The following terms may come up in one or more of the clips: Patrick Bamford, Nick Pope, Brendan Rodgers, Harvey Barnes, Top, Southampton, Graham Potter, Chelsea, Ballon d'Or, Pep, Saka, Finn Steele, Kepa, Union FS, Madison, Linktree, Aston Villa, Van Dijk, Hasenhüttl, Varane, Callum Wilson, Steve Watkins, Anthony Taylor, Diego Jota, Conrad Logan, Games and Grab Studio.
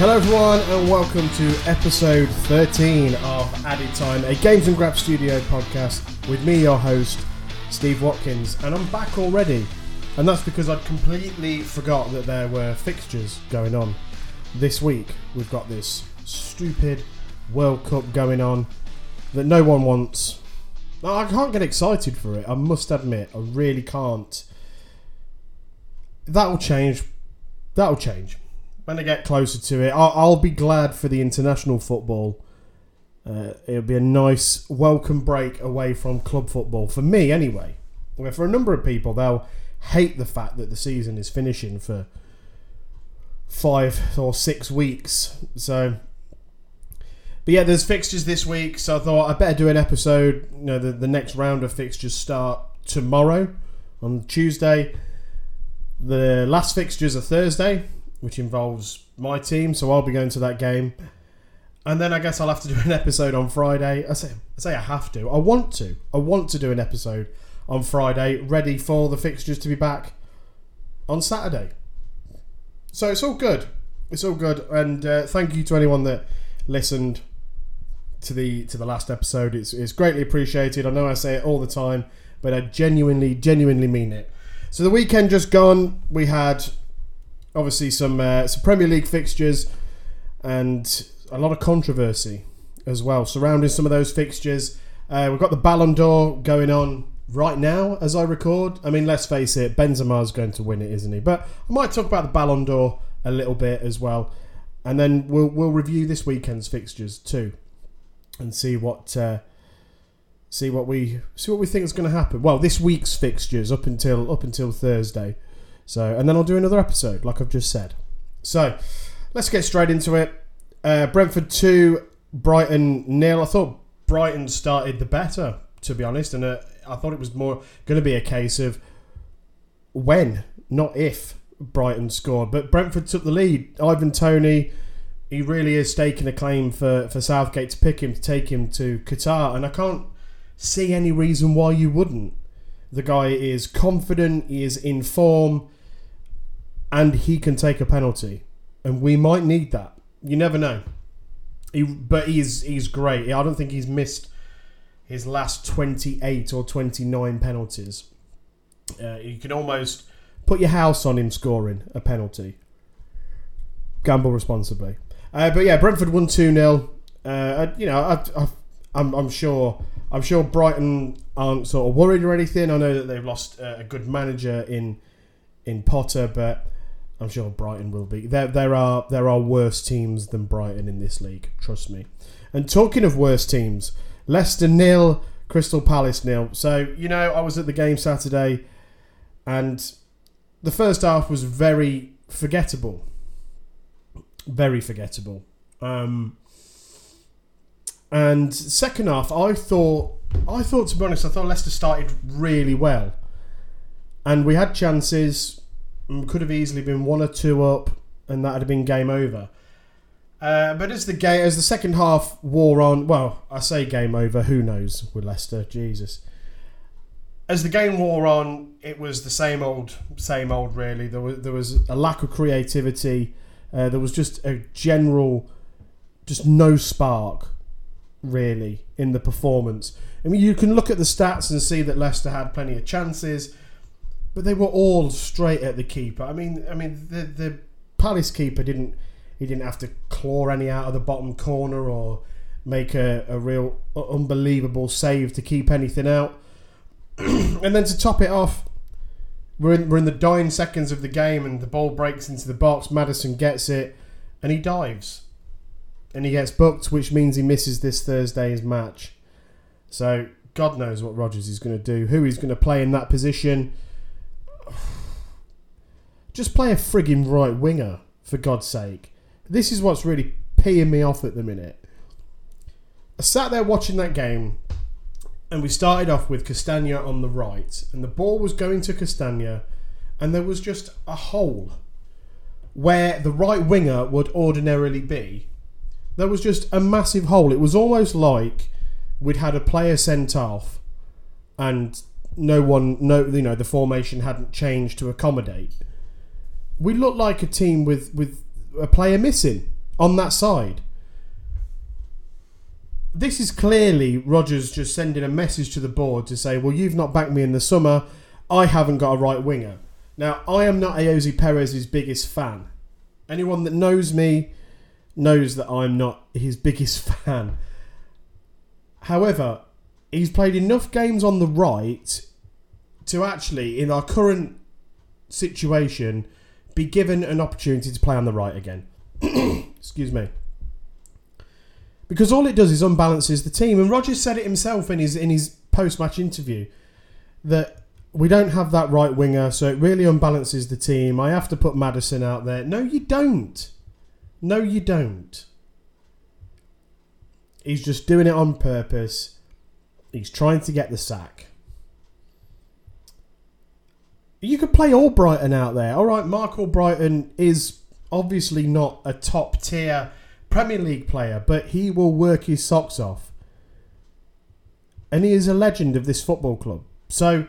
Hello everyone and welcome to episode 13 of Added Time, a Games and Grab Studio podcast with me, your host, Steve Watkins. And I'm back already, and that's because I'd completely forgot that there were fixtures going on. This week we've got this stupid World Cup going on that no one wants. I can't get excited for it, I must admit, I really can't. That'll change. When I get closer to it, I'll be glad for the international football. It'll be a nice welcome break away from club football, for me anyway. For a number of people, they'll hate the fact that the season is finishing for 5 or 6 weeks. But yeah, there's fixtures this week, so I thought I'd better do an episode. You know, the next round of fixtures start tomorrow, on Tuesday. The last fixtures are Thursday, which involves my team, so I'll be going to that game. And then I guess I'll have to do an episode on Friday. I say I have to. I want to do an episode on Friday, ready for the fixtures to be back on Saturday. So it's all good. And thank you to anyone that listened to the last episode. It's greatly appreciated. I know I say it all the time, but I genuinely mean it. So the weekend just gone, we had obviously some Premier League fixtures and a lot of controversy as well surrounding some of those fixtures. We've got the Ballon d'Or going on right now as I record. I mean, let's face it, Benzema's going to win it, isn't he? But I might talk about the Ballon d'Or a little bit as well. And then we'll review this weekend's fixtures too and see what we think is going to happen. Well, this week's fixtures up until Thursday. So, and then I'll do another episode, like I've just said. So, let's get straight into it. Brentford 2, Brighton 0. I thought Brighton started the better, to be honest, and I thought it was more going to be a case of when, not if, Brighton scored. But Brentford took the lead. Ivan Toney, he really is staking a claim for Southgate to pick him, to take him to Qatar, and I can't see any reason why you wouldn't. The guy is confident, he is in form, and he can take a penalty. And we might need that. You never know. But he's great. I don't think he's missed his last 28 or 29 penalties. You can almost put your house on him scoring a penalty. Gamble responsibly. But yeah, Brentford won 2-0. I'm sure Brighton aren't sort of worried or anything. I know that they've lost a good manager in Potter, but I'm sure Brighton will be. There are worse teams than Brighton in this league, trust me. And talking of worse teams, Leicester 0, Crystal Palace 0. So, you know, I was at the game Saturday and the first half was very forgettable. Very forgettable. And second half, I thought, to be honest, I thought Leicester started really well. And we had chances, could have easily been 1 or 2 up, and that would have been game over. But as the second half wore on, well, I say game over, who knows with Leicester, Jesus. As the game wore on, it was the same old really. There was a lack of creativity. There was just a general, just no spark, really, in the performance. I mean, you can look at the stats and see that Leicester had plenty of chances, but they were all straight at the keeper. I mean, the Palace keeper didn't have to claw any out of the bottom corner or make a real unbelievable save to keep anything out. And then to top it off, we're in the dying seconds of the game, and the ball breaks into the box. Madison gets it, and he dives. And he gets booked, which means he misses this Thursday's match. So, God knows what Rodgers is going to do. Who he's going to play in that position. Just play a frigging right winger, for God's sake. This is what's really peeing me off at the minute. I sat there watching that game, and we started off with Castagna on the right. And the ball was going to Castagna, and there was just a hole where the right winger would ordinarily be. There was just a massive hole. It was almost like we'd had a player sent off, and the formation hadn't changed to accommodate. We looked like a team with a player missing. on that side. This is clearly Rodgers just sending a message to the board to say, well, you've not backed me in the summer. I haven't got a right winger. Now, I am not Ayoze Perez's biggest fan. Anyone that knows me knows that I'm not his biggest fan. However, he's played enough games on the right to actually, in our current situation, be given an opportunity to play on the right again. Excuse me. Because all it does is unbalances the team. And Rodgers said it himself in his post-match interview that we don't have that right winger, so it really unbalances the team. I have to put Madison out there. No, you don't. No, you don't. He's just doing it on purpose. He's trying to get the sack. You could play Albrighton out there. All right, Mark Albrighton is obviously not a top-tier Premier League player, but he will work his socks off. And he is a legend of this football club. So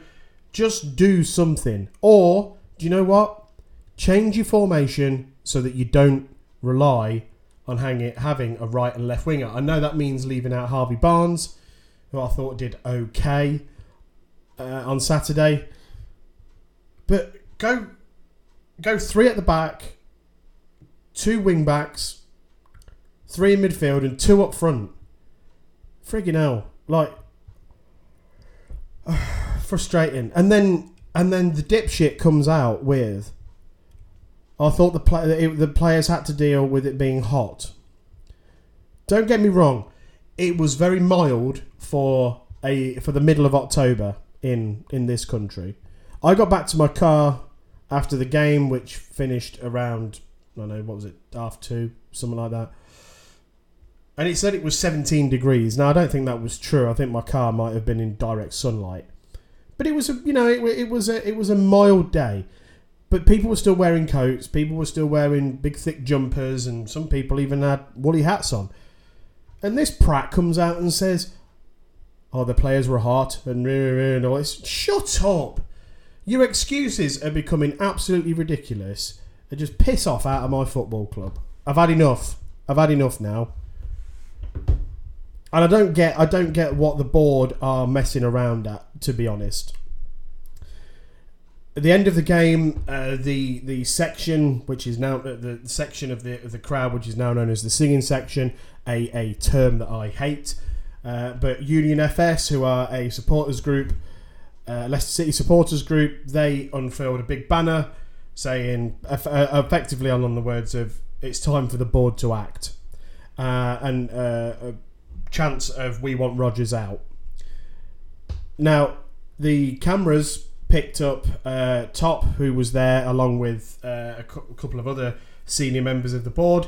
just do something. Or, do you know what? Change your formation so that you don't rely on having a right and left winger. I know that means leaving out Harvey Barnes, who I thought did okay on Saturday. But go three at the back, two wing backs, three in midfield and two up front. Friggin' hell. Like, frustrating. And then the dipshit comes out with, I thought the players had to deal with it being hot. Don't get me wrong, it was very mild for the middle of October in this country. I got back to my car after the game, which finished around, I don't know, what was it, 2:30, something like that. And it said it was 17 degrees. Now, I don't think that was true. I think my car might have been in direct sunlight. But it was, it was a mild day. But people were still wearing coats. People were still wearing big, thick jumpers. And some people even had woolly hats on. And this prat comes out and says, oh, the players were hot and all this. Shut up. Your excuses are becoming absolutely ridiculous. They just piss off out of my football club. I've had enough. I've had enough now. And I don't get what the board are messing around at, to be honest. At the end of the game, the section, which is now the section of the crowd, which is now known as the singing section, a term that I hate, but Union FS, who are a supporters group, Leicester City supporters group, they unfurled a big banner saying, effectively along the words of, it's time for the board to act. And chance of we want Rodgers out. Now, the cameras picked up Top, who was there along with a couple of other senior members of the board.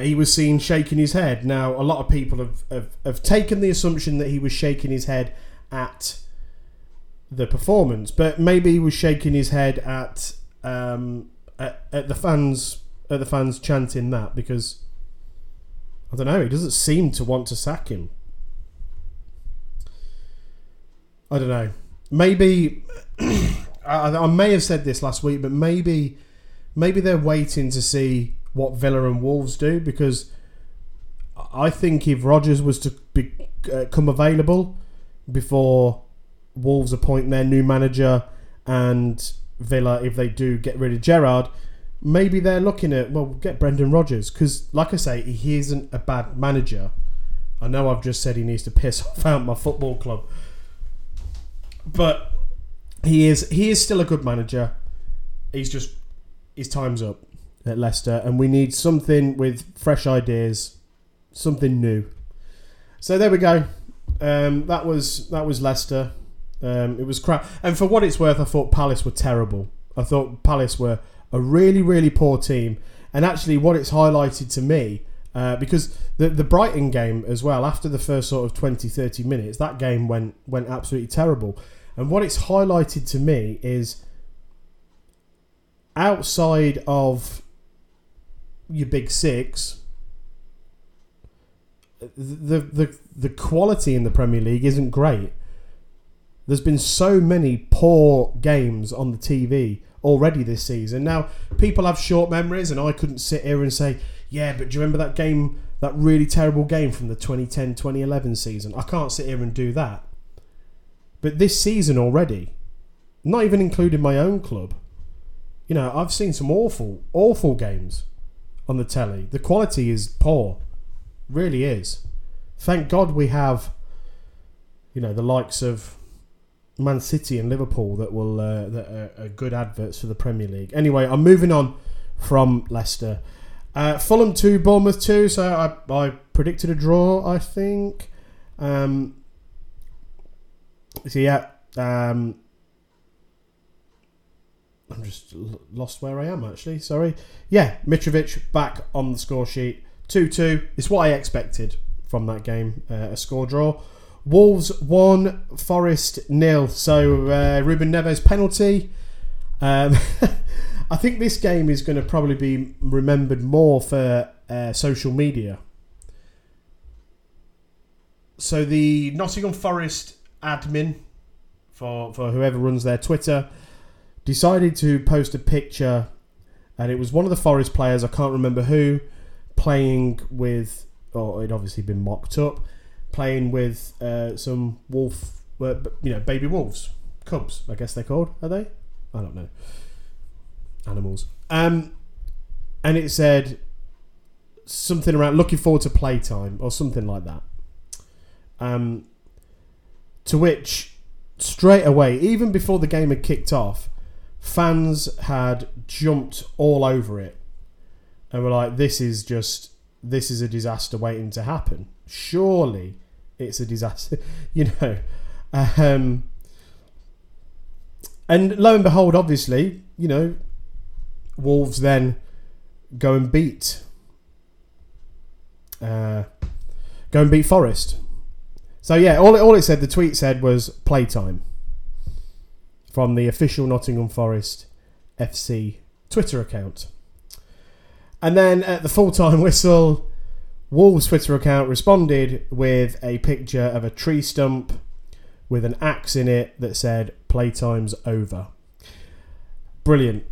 He was seen shaking his head. Now, a lot of people have taken the assumption that he was shaking his head at the performance, but maybe he was shaking his head at the fans chanting that, because I don't know, he doesn't seem to want to sack him. I don't know. Maybe, I may have said this last week, but maybe they're waiting to see what Villa and Wolves do, because I think if Rodgers was to become available before Wolves appoint their new manager, and Villa, if they do get rid of Gerrard, maybe they're looking at, well, get Brendan Rodgers, because, like I say, he isn't a bad manager. I know I've just said he needs to piss off out my football club, but he is still a good manager. He's just, his time's up at Leicester, and we need something with fresh ideas, something new. So there we go. That was Leicester. It was crap, and for what it's worth, I thought Palace were terrible. I thought Palace were a really, really poor team. And actually what it's highlighted to me, because the Brighton game as well, after the first sort of 20, 30 minutes, that game went absolutely terrible. And what it's highlighted to me is, outside of your big six, the quality in the Premier League isn't great. There's been so many poor games on the TV already this season. Now, people have short memories, and I couldn't sit here and say, yeah, but do you remember that game, that really terrible game from the 2010-2011 season? I can't sit here and do that. But this season already, not even including my own club, you know, I've seen some awful, awful games on the telly. The quality is poor. Really is. Thank God we have, you know, the likes of Man City and Liverpool that will that are good adverts for the Premier League. Anyway, I'm moving on from Leicester. Fulham 2, Bournemouth 2. So I predicted a draw, I think. I'm just lost where I am, actually. Sorry. Yeah, Mitrovic back on the score sheet. 2-2. It's what I expected from that game. A score draw. Wolves 1, Forest 0. So Ruben Neves penalty. I think this game is going to probably be remembered more for social media. So the Nottingham Forest admin, for whoever runs their Twitter, decided to post a picture, and it was one of the Forest players, I can't remember who, playing with, or it'd obviously been mocked up, playing with some wolf, baby wolves, cubs, I guess they're called, are they? I don't know. Animals. And it said something around looking forward to playtime or something like that. To which, straight away, even before the game had kicked off, fans had jumped all over it and were like, this is a disaster waiting to happen. Surely it's a disaster, you know. And lo and behold, obviously, you know, Wolves then go and beat Forest. So yeah, all it said, the tweet said, was playtime from the official Nottingham Forest FC Twitter account. And then at the full-time whistle, Wolves' Twitter account responded with a picture of a tree stump with an axe in it that said, playtime's over. Brilliant.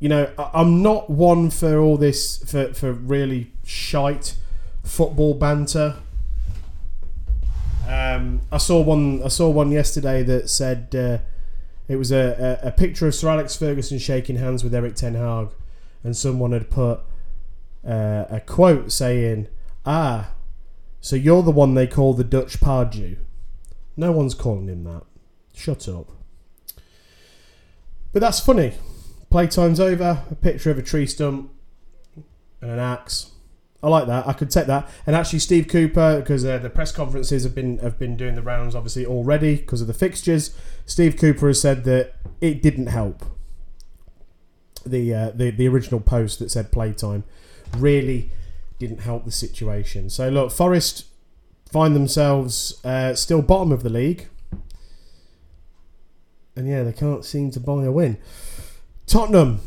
You know, I'm not one for all this, for really shite football banter. I saw one yesterday that said it was a picture of Sir Alex Ferguson shaking hands with Erik Ten Hag, and someone had put a quote saying, "Ah, so you're the one they call the Dutch Pardew." No one's calling him that. Shut up. But that's funny. Playtime's over. A picture of a tree stump and an axe. I like that. I could take that. And actually, Steve Cooper, because the press conferences have been doing the rounds, obviously, already because of the fixtures. Steve Cooper has said that it didn't help. The original post that said playtime really didn't help the situation. So look, Forest find themselves still bottom of the league, and yeah, they can't seem to buy a win. Tottenham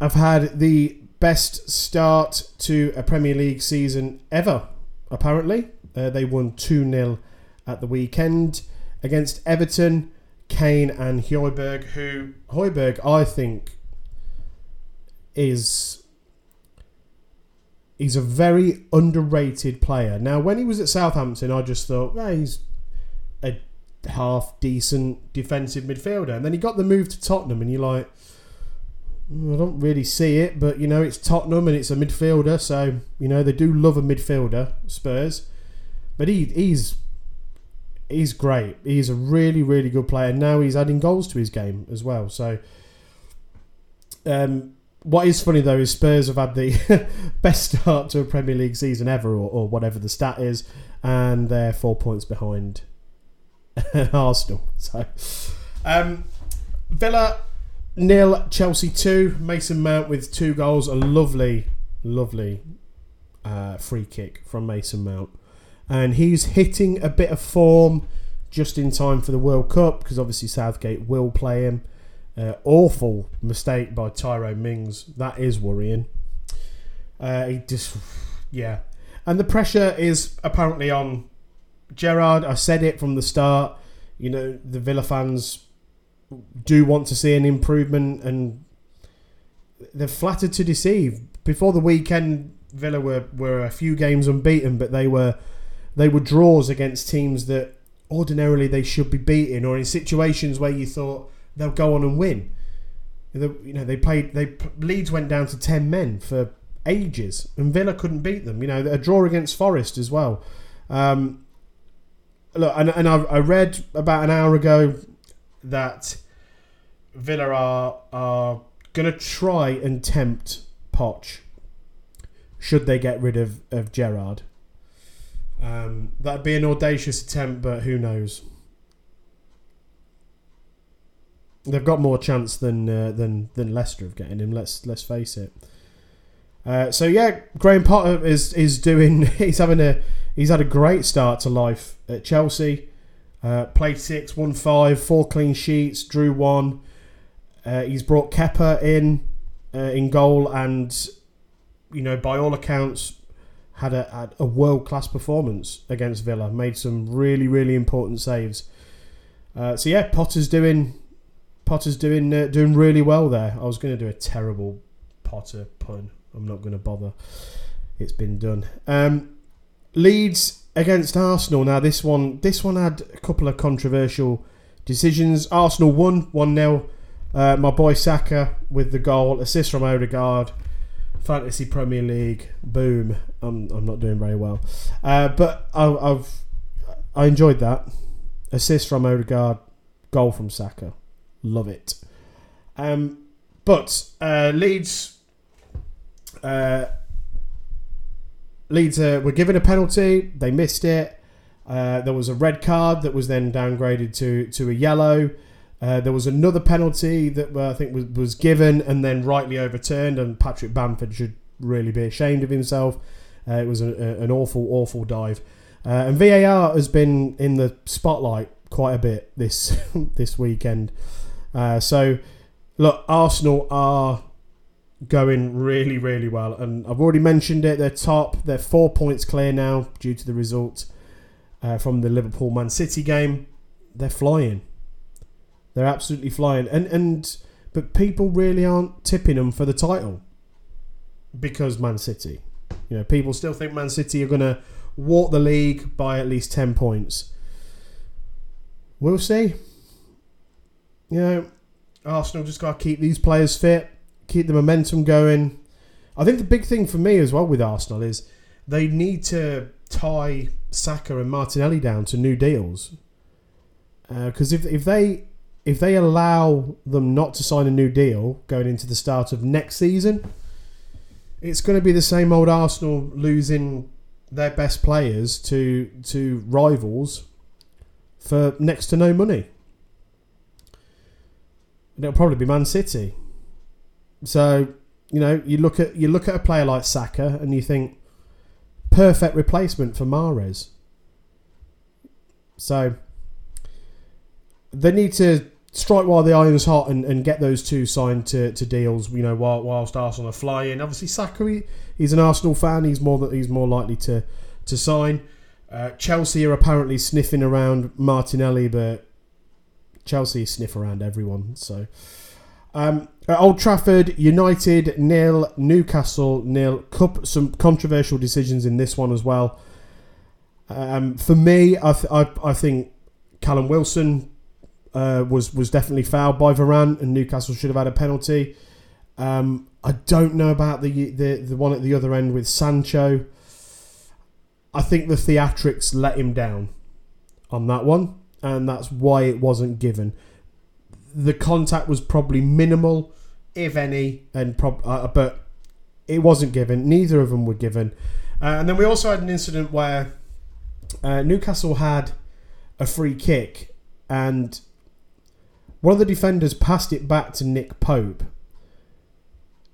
have had the best start to a Premier League season ever, apparently. They won 2-0 at the weekend against Everton, Kane and Hoiberg, who Hoiberg, I think, is a very underrated player. Now, when he was at Southampton, I just thought, well, he's a half-decent defensive midfielder. And then he got the move to Tottenham, and you're like, I don't really see it, but, you know, it's Tottenham and it's a midfielder, so, you know, they do love a midfielder, Spurs. But he's great. He's a really, really good player. Now he's adding goals to his game as well. So, what is funny, though, is Spurs have had the best start to a Premier League season ever, or whatever the stat is, and they're 4 points behind Arsenal. So, Villa 0, Chelsea 2. Mason Mount with 2 goals. A lovely, lovely free kick from Mason Mount. And he's hitting a bit of form just in time for the World Cup, because obviously Southgate will play him. Awful mistake by Tyrone Mings. That is worrying. Yeah. And the pressure is apparently on Gerrard. I said it from the start. You know, the Villa fans do want to see an improvement, and they're flattered to deceive. Before the weekend, Villa were a few games unbeaten, but they were draws against teams that ordinarily they should be beating, or in situations where you thought they'll go on and win. You know, Leeds went down to 10 men for ages, and Villa couldn't beat them. You know, a draw against Forest as well. Look, and I read about an hour ago that Villa are going to try and tempt Poch should they get rid of Gerrard. That'd be an audacious attempt, but who knows? They've got more chance than Leicester of getting him. Let's face it. So yeah, Graham Potter he's had a great start to life at Chelsea. Played 6, won 5, 4 clean sheets, drew 1. He's brought Kepa in goal, and you know, by all accounts, had a world class performance against Villa. Made some really, really important saves. So yeah, Potter's doing really well there. I was going to do a terrible Potter pun. I'm not going to bother. It's been done. Leeds against Arsenal. Now this one had a couple of controversial decisions. Arsenal won 1-0. My boy Saka with the goal, assist from Odegaard. Fantasy Premier League, boom. I'm not doing very well, but I enjoyed that. Assist from Odegaard, goal from Saka, love it. But Leeds were given a penalty, they missed it. There was a red card that was then downgraded to a yellow. There was another penalty that I think was given and then rightly overturned, and Patrick Bamford should really be ashamed of himself. It was an awful, awful dive. And VAR has been in the spotlight quite a bit this weekend. So, look, Arsenal are going really, really well. And I've already mentioned it. They're top. They're 4 points clear now due to the result from the Liverpool-Man City game. They're flying. They're absolutely flying, but people really aren't tipping them for the title because Man City. You know, people still think Man City are going to walk the league by at least 10 points. We'll see. You know, Arsenal just got to keep these players fit, keep the momentum going. I think the big thing for me as well with Arsenal is they need to tie Saka and Martinelli down to new deals, because if they allow them not to sign a new deal going into the start of next season, it's going to be the same old Arsenal losing their best players to rivals for next to no money. And it'll probably be Man City. So, you know, you look at a player like Saka and you think, perfect replacement for Mahrez. So they need to strike while the iron's hot and get those two signed to deals, you know, whilst Arsenal are flying. Obviously, Saka, he's an Arsenal fan. He's more likely to sign. Chelsea are apparently sniffing around Martinelli, but Chelsea sniff around everyone. So, at Old Trafford, United 0, Newcastle 0. Some controversial decisions in this one as well. For me, I think Callum Wilson was definitely fouled by Varane, and Newcastle should have had a penalty. I don't know about the one at the other end with Sancho. I think the theatrics let him down on that one, and that's why it wasn't given. The contact was probably minimal, if any, and but it wasn't given. Neither of them were given. And then we also had an incident where Newcastle had a free kick, and one of the defenders passed it back to Nick Pope,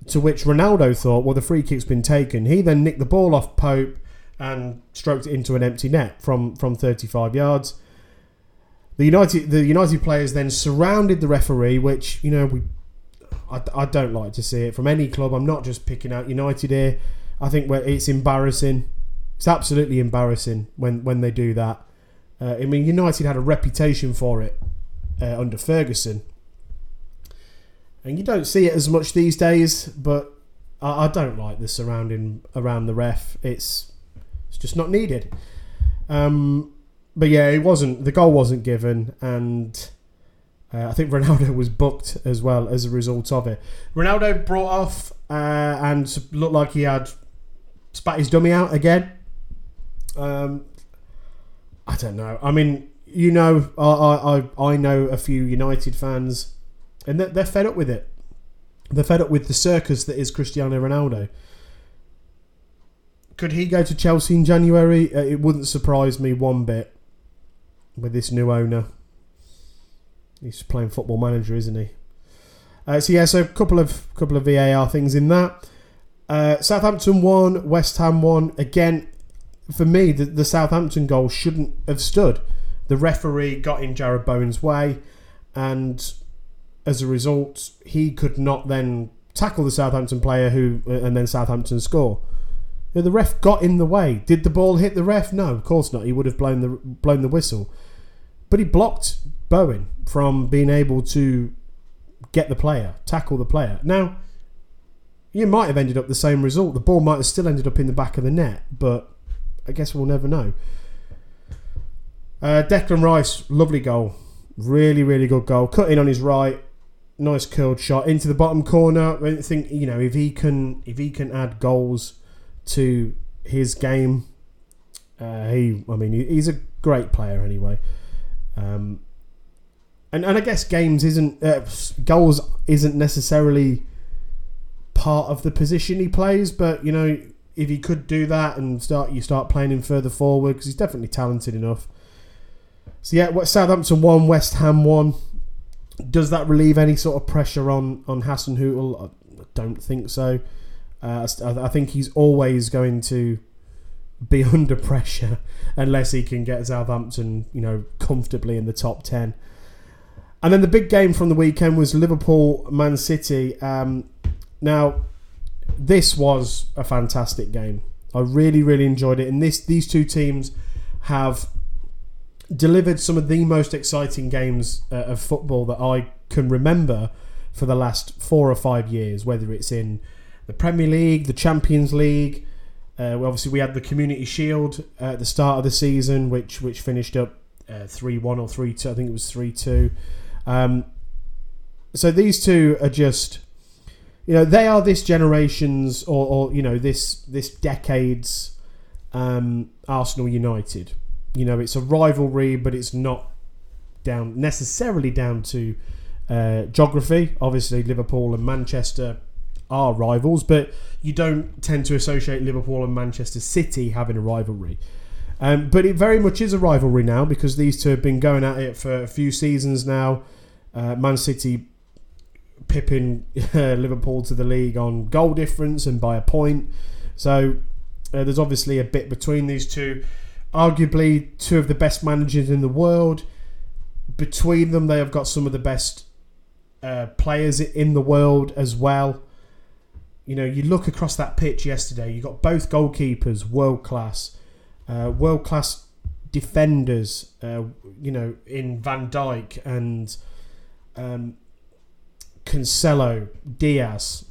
to which Ronaldo thought, well, the free kick's been taken. He then nicked the ball off Pope and stroked it into an empty net from 35 yards. The United players then surrounded the referee, which, you know, I don't like to see it from any club. I'm not just picking out United here. I think it's embarrassing. It's absolutely embarrassing when they do that. I mean, United had a reputation for it under Ferguson, and you don't see it as much these days, but I don't like the surrounding around the ref. It's just not needed. But yeah, it wasn't. The goal wasn't given, and I think Ronaldo was booked as well as a result of it. Ronaldo brought off and looked like he had spat his dummy out again. I don't know. I mean, you know, I know a few United fans, and they're fed up with it. They're fed up with the circus that is Cristiano Ronaldo. Could he go to Chelsea in January? It wouldn't surprise me one bit with this new owner. He's playing Football Manager, isn't he? So yeah, so a couple of VAR things in that. Southampton won, West Ham won. Again, for me, the Southampton goal shouldn't have stood. The referee got in Jared Bowen's way, and as a result, he could not then tackle the Southampton player and then Southampton score. The ref got in the way. Did the ball hit the ref? No, of course not. He would have blown the whistle. But he blocked Bowen from being able to get the player, tackle the player. Now, you might have ended up the same result. The ball might have still ended up in the back of the net, but I guess we'll never know. Declan Rice, lovely goal. Really, really good goal. Cut in on his right. Nice curled shot into the bottom corner. I think, you know, if he can add goals to his game, he's a great player anyway. And I guess goals isn't necessarily part of the position he plays, but you know, if he could do that and start playing him further forward, because he's definitely talented enough. So yeah, Southampton won, West Ham won. Does that relieve any sort of pressure on Hasenhüttl? I don't think so. I think he's always going to be under pressure unless he can get Southampton, you know, comfortably in the top 10. And then the big game from the weekend was Liverpool, Man City. Now, this was a fantastic game. I really, really enjoyed it. And these two teams have delivered some of the most exciting games of football that I can remember for the last 4 or 5 years, whether it's in the Premier League, the Champions League. Obviously, we had the Community Shield at the start of the season, which finished up 3-1 or 3-2. I think it was 3-2. So these two are just, you know, they are this generation's or you know, this decade's Arsenal United. You know, it's a rivalry, but it's not necessarily down to geography. Obviously, Liverpool and Manchester are rivals, but you don't tend to associate Liverpool and Manchester City having a rivalry. But it very much is a rivalry now, because these two have been going at it for a few seasons now. Man City pipping Liverpool to the league on goal difference and by a point. So there's obviously a bit between these two. Arguably two of the best managers in the world. Between them, they have got some of the best players in the world as well. You know, you look across that pitch yesterday, you got both goalkeepers, world-class defenders, you know, in Van Dijk and Cancelo, Diaz,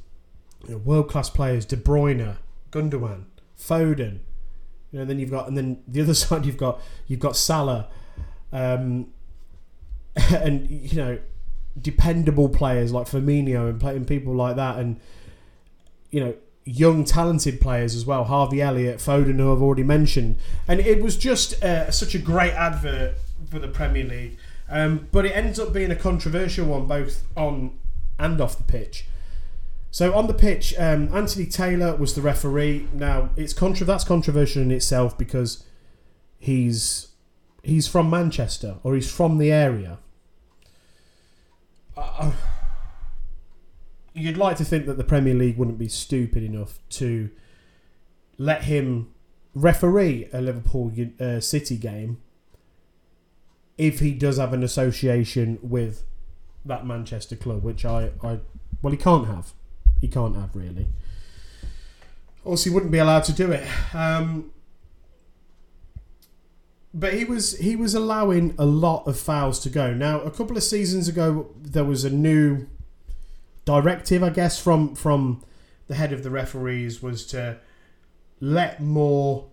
you know, world-class players, De Bruyne, Gundogan, Foden. You know, and then the other side you've got Salah, and you know, dependable players like Firmino and people like that, and you know, young, talented players as well. Harvey Elliott, Foden, who I've already mentioned. And it was just such a great advert for the Premier League. But it ends up being a controversial one, both on and off the pitch. So on the pitch, Anthony Taylor was the referee. Now, that's controversial in itself, because he's from Manchester, or he's from the area. You'd like to think that the Premier League wouldn't be stupid enough to let him referee a Liverpool City game if he does have an association with that Manchester club, which well, he can't have. He can't have, really. Also, he wouldn't be allowed to do it. But he was allowing a lot of fouls to go. Now, a couple of seasons ago, there was a new directive, I guess, from the head of the referees was to let more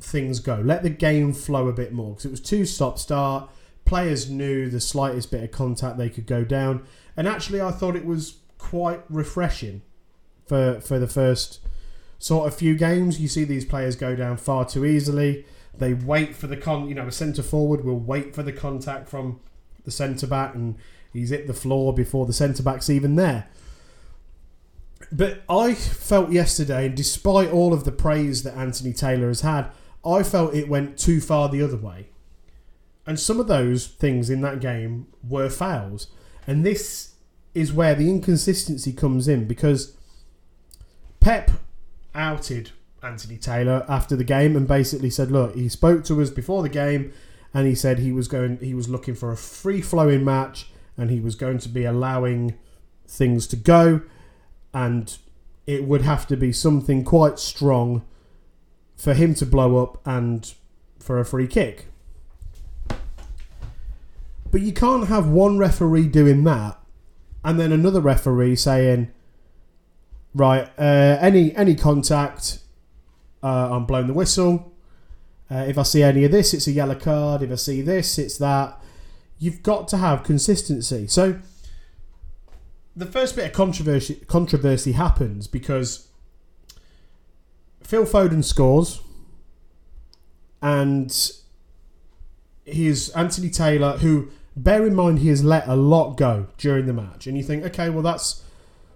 things go, let the game flow a bit more, because it was too stop-start. Players knew the slightest bit of contact they could go down, and actually I thought it was quite refreshing for the first sort of few games. You see these players go down far too easily. They wait for the a centre forward will wait for the contact from the centre back, and he's hit the floor before the centre back's even there. But I felt yesterday, and despite all of the praise that Anthony Taylor has had, I felt it went too far the other way. And some of those things in that game were fouls. And this is where the inconsistency comes in, because Pep outed Anthony Taylor after the game and basically said, look, he spoke to us before the game and he said he was looking for a free-flowing match and he was going to be allowing things to go, and it would have to be something quite strong for him to blow up and for a free kick. But you can't have one referee doing that and then another referee saying, right, any contact, I'm blowing the whistle. If I see any of this, it's a yellow card. If I see this, it's that. You've got to have consistency. So the first bit of controversy happens because Phil Foden scores and here's Anthony Taylor, who, bear in mind, he has let a lot go during the match. And you think, okay, well, that's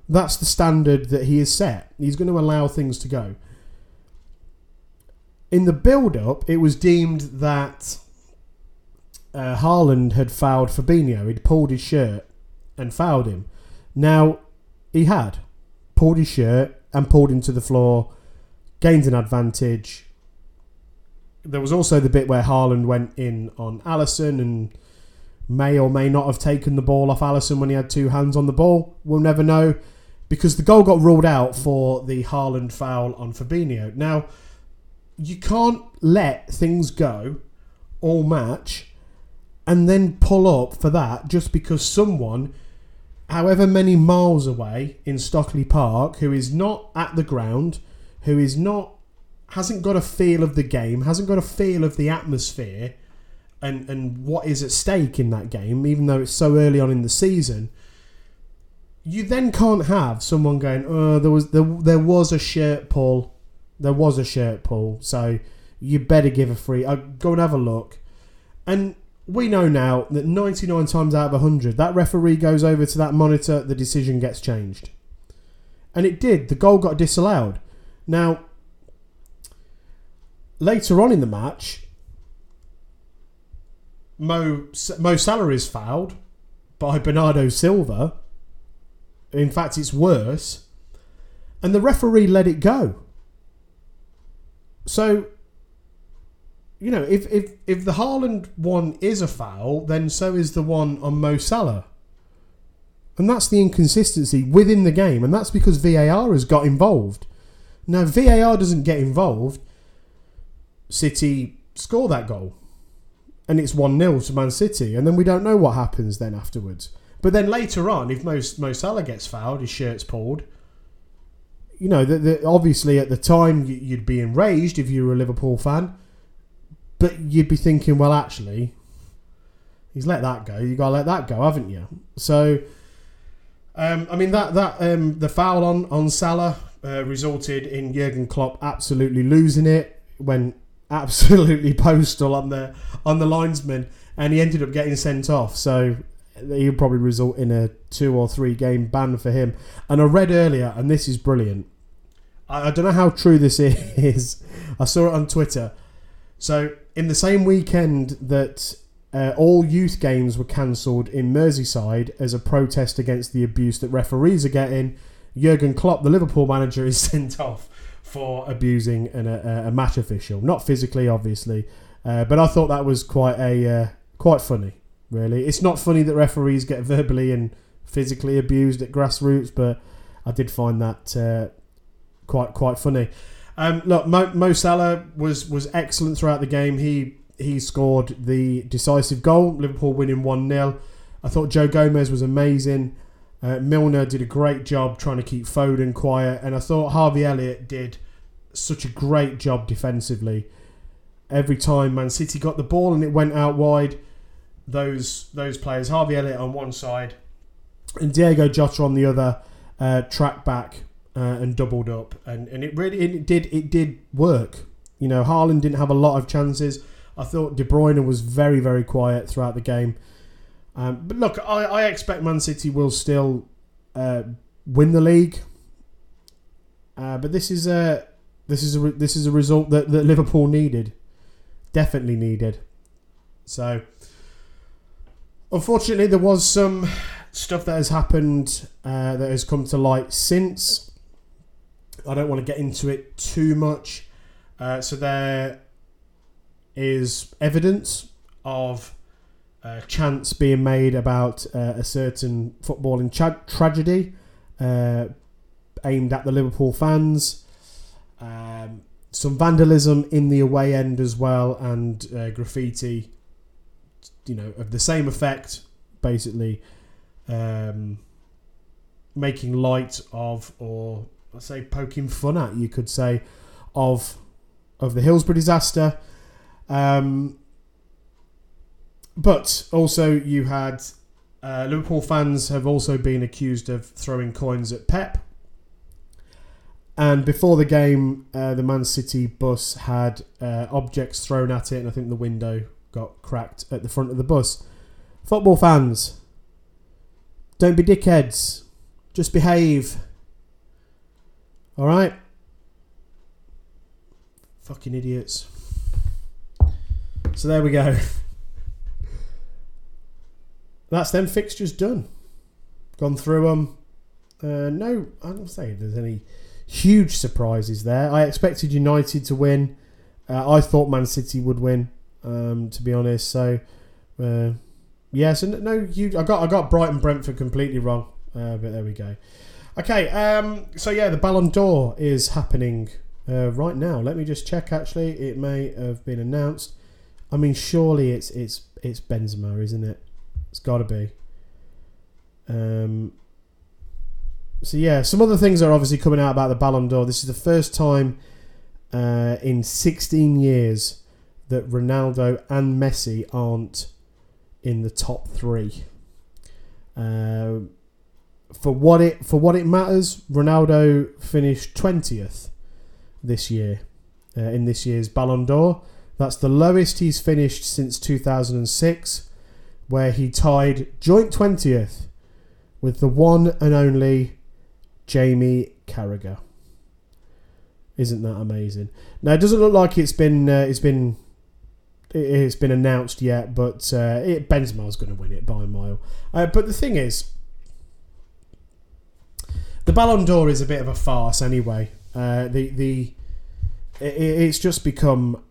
the standard that he has set. He's going to allow things to go. In the build-up, it was deemed that Haaland had fouled Fabinho. He'd pulled his shirt and fouled him. Now, he had pulled his shirt and pulled him to the floor, gained an advantage. There was also the bit where Haaland went in on Alisson and may or may not have taken the ball off Alisson when he had two hands on the ball. We'll never know, because the goal got ruled out for the Haaland foul on Fabinho. Now, you can't let things go all match and then pull up for that just because someone, however many miles away in Stockley Park, who is not at the ground, who is not, hasn't got a feel of the game, hasn't got a feel of the atmosphere and what is at stake in that game, even though it's so early on in the season, you then can't have someone going, oh, there was a shirt pull. There was a shirt pull, so you better give a free. Go and have a look. And we know now that 99 times out of 100, that referee goes over to that monitor, the decision gets changed. And it did. The goal got disallowed. Now, later on in the match, Mo Salah is fouled by Bernardo Silva. In fact, it's worse. And the referee let it go. So, you know, if the Haaland one is a foul, then so is the one on Mo Salah. And that's the inconsistency within the game. And that's because VAR has got involved. Now, VAR doesn't get involved. City score that goal. And it's 1-0 to Man City. And then we don't know what happens then afterwards. But then later on, if Mo Salah gets fouled, his shirt's pulled. You know, obviously at the time you'd be enraged if you were a Liverpool fan, but you'd be thinking, well, actually, he's let that go. You've got to let that go, haven't you? So, the foul on Salah resulted in Jurgen Klopp absolutely losing it, went absolutely postal on the linesman, and he ended up getting sent off. So he'll probably result in a 2 or 3 game ban for him. And I read earlier, and this is brilliant. I don't know how true this is. I saw it on Twitter. So in the same weekend that all youth games were cancelled in Merseyside as a protest against the abuse that referees are getting, Jurgen Klopp, the Liverpool manager, is sent off for abusing a match official. Not physically, obviously, but I thought that was quite funny. Really, it's not funny that referees get verbally and physically abused at grassroots, but I did find that quite funny. Look, Mo Salah was excellent throughout the game. He scored the decisive goal, Liverpool winning 1-0. I thought Joe Gomez was amazing. Milner did a great job trying to keep Foden quiet, and I thought Harvey Elliott did such a great job defensively. Every time Man City got the ball and it went out wide, those players, Harvey Elliott on one side and Diego Jota on the other, tracked back and doubled up, and it really did work. You know, Haaland didn't have a lot of chances. I thought De Bruyne was very, very quiet throughout the game. But look, I expect Man City will still win the league. But this is a result that Liverpool needed, definitely needed. So, unfortunately, there was some stuff that has happened that has come to light since. I don't want to get into it too much. So there is evidence of chants being made about a certain footballing tragedy aimed at the Liverpool fans. Some vandalism in the away end as well, and graffiti, you know, of the same effect, basically making light of, or I say poking fun at, you could say, of the Hillsborough disaster. But also you had Liverpool fans have also been accused of throwing coins at Pep. And before the game, the Man City bus had objects thrown at it, and I think the window got cracked at the front of the bus. Football fans, don't be dickheads. Just behave. All right? Fucking idiots. So there we go. That's them fixtures done. Gone through them. No, I don't say there's any huge surprises there. I expected United to win. I thought Man City would win, to be honest. So, I got Brighton-Brentford completely wrong. But there we go. Okay, the Ballon d'Or is happening right now. Let me just check, actually. It may have been announced. I mean, surely it's Benzema, isn't it? It's got to be. Some other things are obviously coming out about the Ballon d'Or. This is the first time in 16 years that Ronaldo and Messi aren't in the top three. For what it matters, Ronaldo finished 20th this year in this year's Ballon d'Or. That's the lowest he's finished since 2006, where he tied joint 20th with the one and only Jamie Carragher. Isn't that amazing? Now, it doesn't look like it's been announced yet, but Benzema's going to win it by a mile. But the thing is, the Ballon d'Or is a bit of a farce anyway. It's just become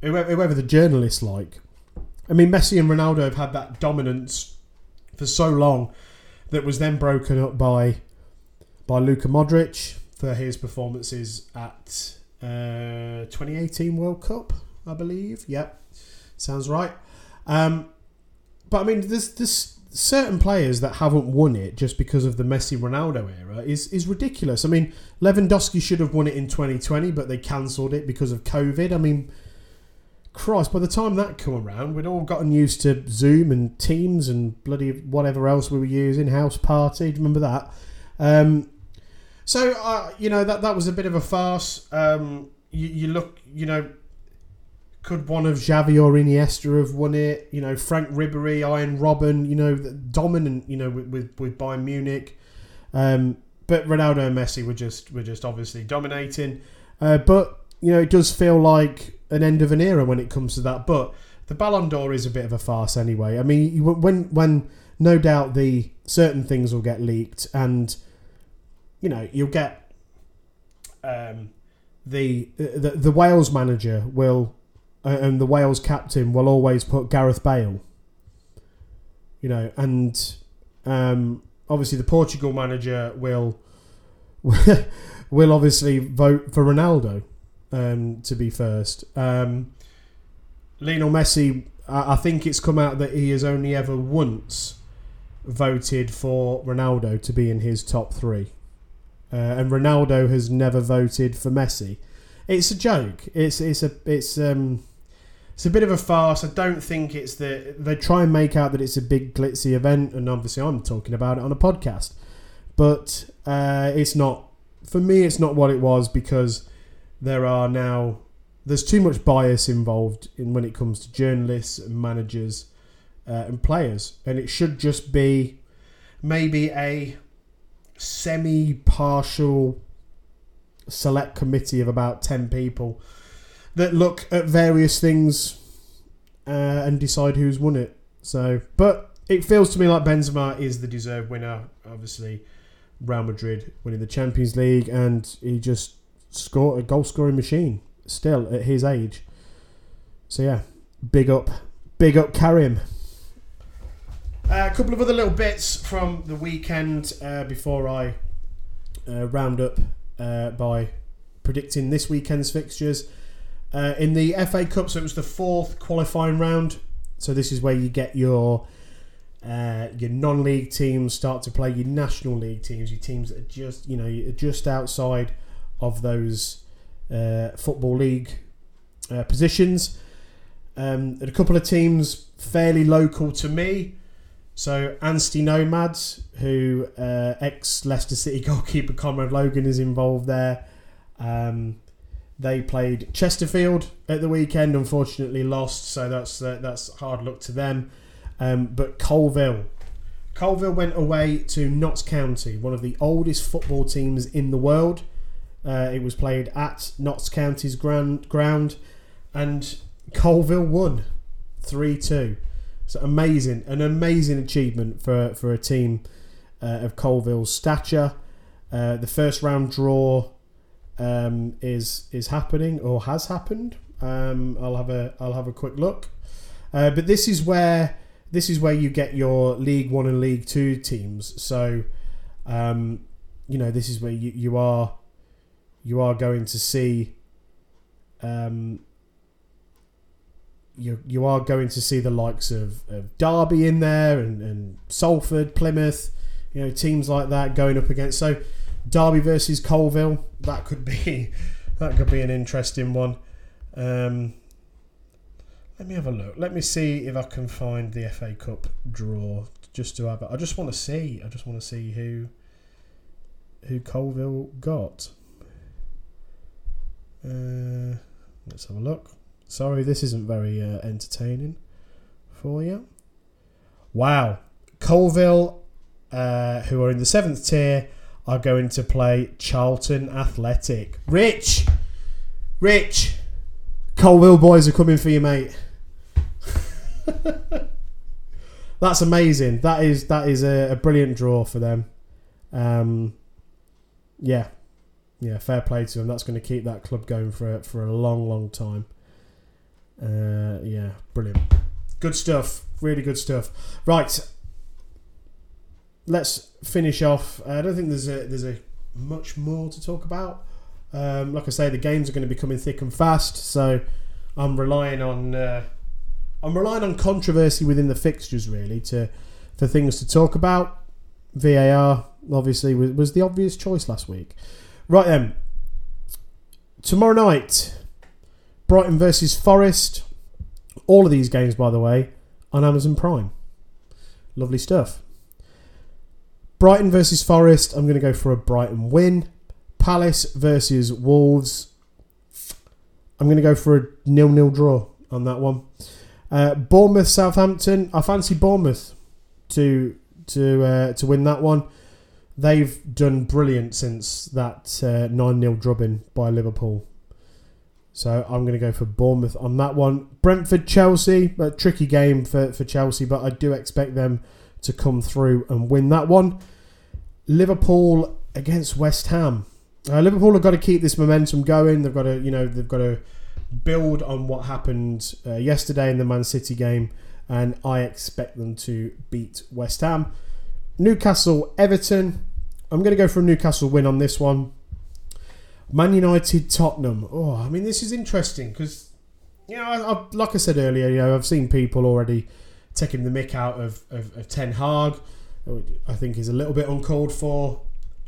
whoever the journalists like. I mean, Messi and Ronaldo have had that dominance for so long that was then broken up by Luka Modric for his performances at 2018 World Cup, I believe. Yep, sounds right. But I mean, there's certain players that haven't won it just because of the Messi-Ronaldo era is ridiculous. I mean, Lewandowski should have won it in 2020, but they cancelled it because of COVID. I mean, Christ, by the time that come around, we'd all gotten used to Zoom and Teams and bloody whatever else we were using, house party, remember that? That was a bit of a farce. You look, you know, could one of Xavi or Iniesta have won it? You know, Frank Ribéry, Ian Robben, you know, dominant, you know, with Bayern Munich. But Ronaldo and Messi were just obviously dominating. But, you know, it does feel like an end of an era when it comes to that, but the Ballon d'Or is a bit of a farce anyway. I mean, when no doubt the certain things will get leaked, and you know you'll get the Wales manager will and the Wales captain will always put Gareth Bale, you know, and obviously the Portugal manager will obviously vote for Ronaldo to be first. Lionel Messi, I think it's come out that he has only ever once voted for Ronaldo to be in his top three. And Ronaldo has never voted for Messi. It's a joke. It's a bit of a farce. I don't think it's the... They try and make out that it's a big glitzy event, and obviously I'm talking about it on a podcast. But it's not... For me, it's not what it was, because there are now... There's too much bias involved in when it comes to journalists and managers and players. And it should just be maybe a semi-partial select committee of about 10 people that look at various things and decide who's won it. So, but it feels to me like Benzema is the deserved winner. Obviously, Real Madrid winning the Champions League, and he just scored a goal-scoring machine still at his age. So yeah, big up, carry him. A couple of other little bits from the weekend before I round up by predicting this weekend's fixtures. In the FA Cup, so it was the fourth qualifying round. So this is where you get your non-league teams start to play your national league teams, your teams that are just, you know, just outside of those football league positions. And a couple of teams fairly local to me. So Anstey Nomads, who ex-Leicester City goalkeeper Conrad Logan is involved there. They played Chesterfield at the weekend, unfortunately lost, so that's hard luck to them. But Colville went away to Notts County, one of the oldest football teams in the world. It was played at Notts County's ground, and Colville won 3-2. So an amazing achievement for a team of Colville's stature. The first round draw is happening, or has happened. I'll have a quick look. But this is where you get your League One and League Two teams. So you know, this is where you are going to see you are going to see the likes of Derby in there, and Salford, Plymouth, you know, teams like that going up against. So Derby versus Colville, that could be an interesting one. Let me have a look. Let me see if I can find the FA Cup draw, just to have it. I just want to see who Colville got. Let's have a look. Sorry, this isn't very entertaining for you. Wow, Colville, who are in the 7th tier, are going to play Charlton Athletic. Rich, Colville boys are coming for you, mate. That's amazing. That is a brilliant draw for them. Yeah, fair play to them. That's going to keep that club going for a long, long time. Yeah, brilliant. Good stuff. Really good stuff. Right. Let's finish off. I don't think there's much more to talk about. Like I say, the games are going to be coming thick and fast, so I'm relying on controversy within the fixtures, really, for things to talk about. VAR obviously was the obvious choice last week. Right then, tomorrow night, Brighton versus Forest. All of these games, by the way, on Amazon Prime. Lovely stuff. Brighton versus Forest, I'm going to go for a Brighton win. Palace versus Wolves, I'm going to go for a 0-0 draw on that one. Bournemouth, Southampton, I fancy Bournemouth to win that one. They've done brilliant since that 9-0 drubbing by Liverpool. So I'm going to go for Bournemouth on that one. Brentford, Chelsea, a tricky game for Chelsea, but I do expect them to come through and win that one. Liverpool against West Ham. Liverpool have got to keep this momentum going. They've got to build on what happened yesterday in the Man City game, and I expect them to beat West Ham. Newcastle, Everton. I'm going to go for a Newcastle win on this one. Man United, Tottenham. Oh, I mean, this is interesting because, you know, I, like I said earlier, you know, I've seen people already taking the mick out of Ten Hag I think is a little bit uncalled for.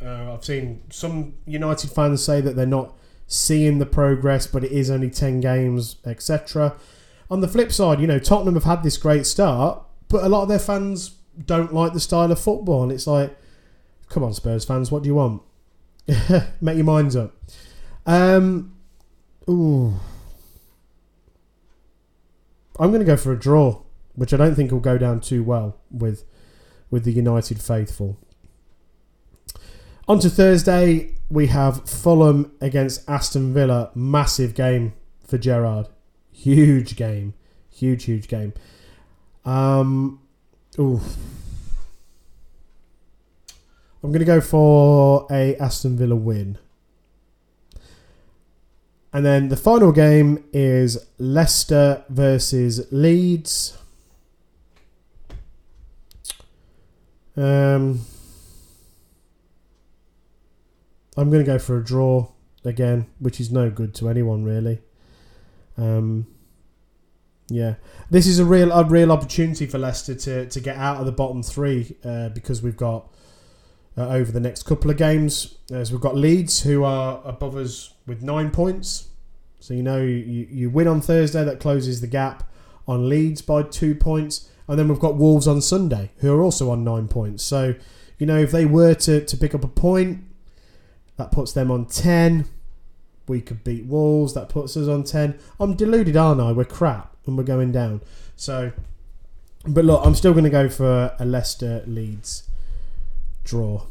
I've seen some United fans say that they're not seeing the progress, but it is only 10 games, etc. On the flip side, Tottenham have had this great start, but a lot of their fans don't like the style of football, and it's like, come on, Spurs fans, what do you want? Make your minds up. I'm going to go for a draw, which I don't think will go down too well with the United faithful. On to Thursday, we have Fulham against Aston Villa. Massive game for Gerrard. Huge game. Huge game. I'm going to go for a Aston Villa win. And then the final game is Leicester versus Leeds. I'm going to go for a draw again, which is no good to anyone, really. This is a real opportunity for Leicester to get out of the bottom three because we've got, over the next couple of games, as we've got Leeds, who are above us with 9 points. So, you win on Thursday, that closes the gap on Leeds by 2 points. And then we've got Wolves on Sunday, who are also on 9 points. So, if they were to pick up a point, that puts them on 10. We could beat Wolves. That puts us on 10. I'm deluded, aren't I? We're crap and we're going down. So, but look, I'm still going to go for a Leicester-Leeds draw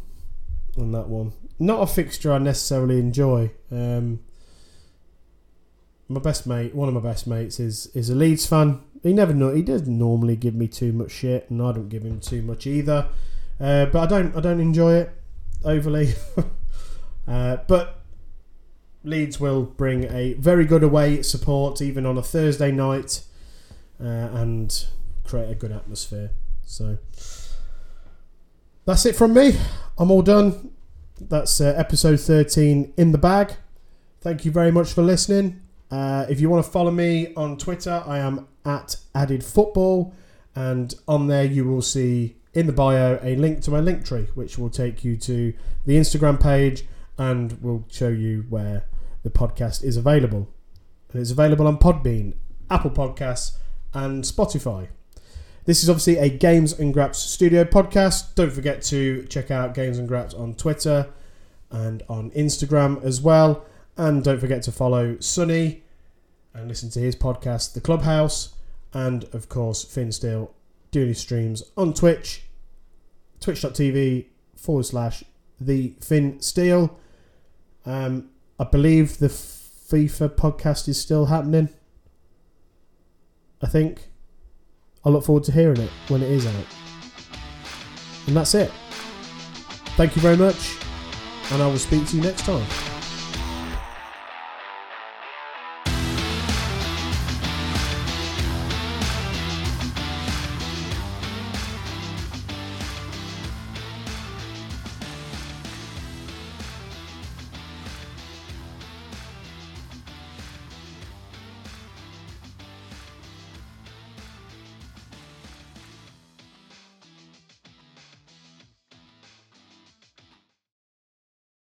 on that one. Not a fixture I necessarily enjoy. One of my best mates is a Leeds fan. He doesn't normally give me too much shit, and I don't give him too much either. But I don't enjoy it overly. But Leeds will bring a very good away support even on a Thursday night, and create a good atmosphere. So that's it from me. I'm all done. That's episode 13 in the bag. Thank you very much for listening. If you want to follow me on Twitter, I am at AddedFootball, and on there you will see in the bio a link to my Linktree, which will take you to the Instagram page and will show you where the podcast is available. And it's available on Podbean, Apple Podcasts, and Spotify. This is obviously a Games and Graps Studio podcast. Don't forget to check out Games and Graps on Twitter and on Instagram as well. And don't forget to follow Sonny and listen to his podcast, The Clubhouse. And, of course, Finn Steele doing his streams on Twitch, twitch.tv/ The Finn Steele. I believe the FIFA podcast is still happening. I think. I look forward to hearing it when it is out. And that's it. Thank you very much. And I will speak to you next time.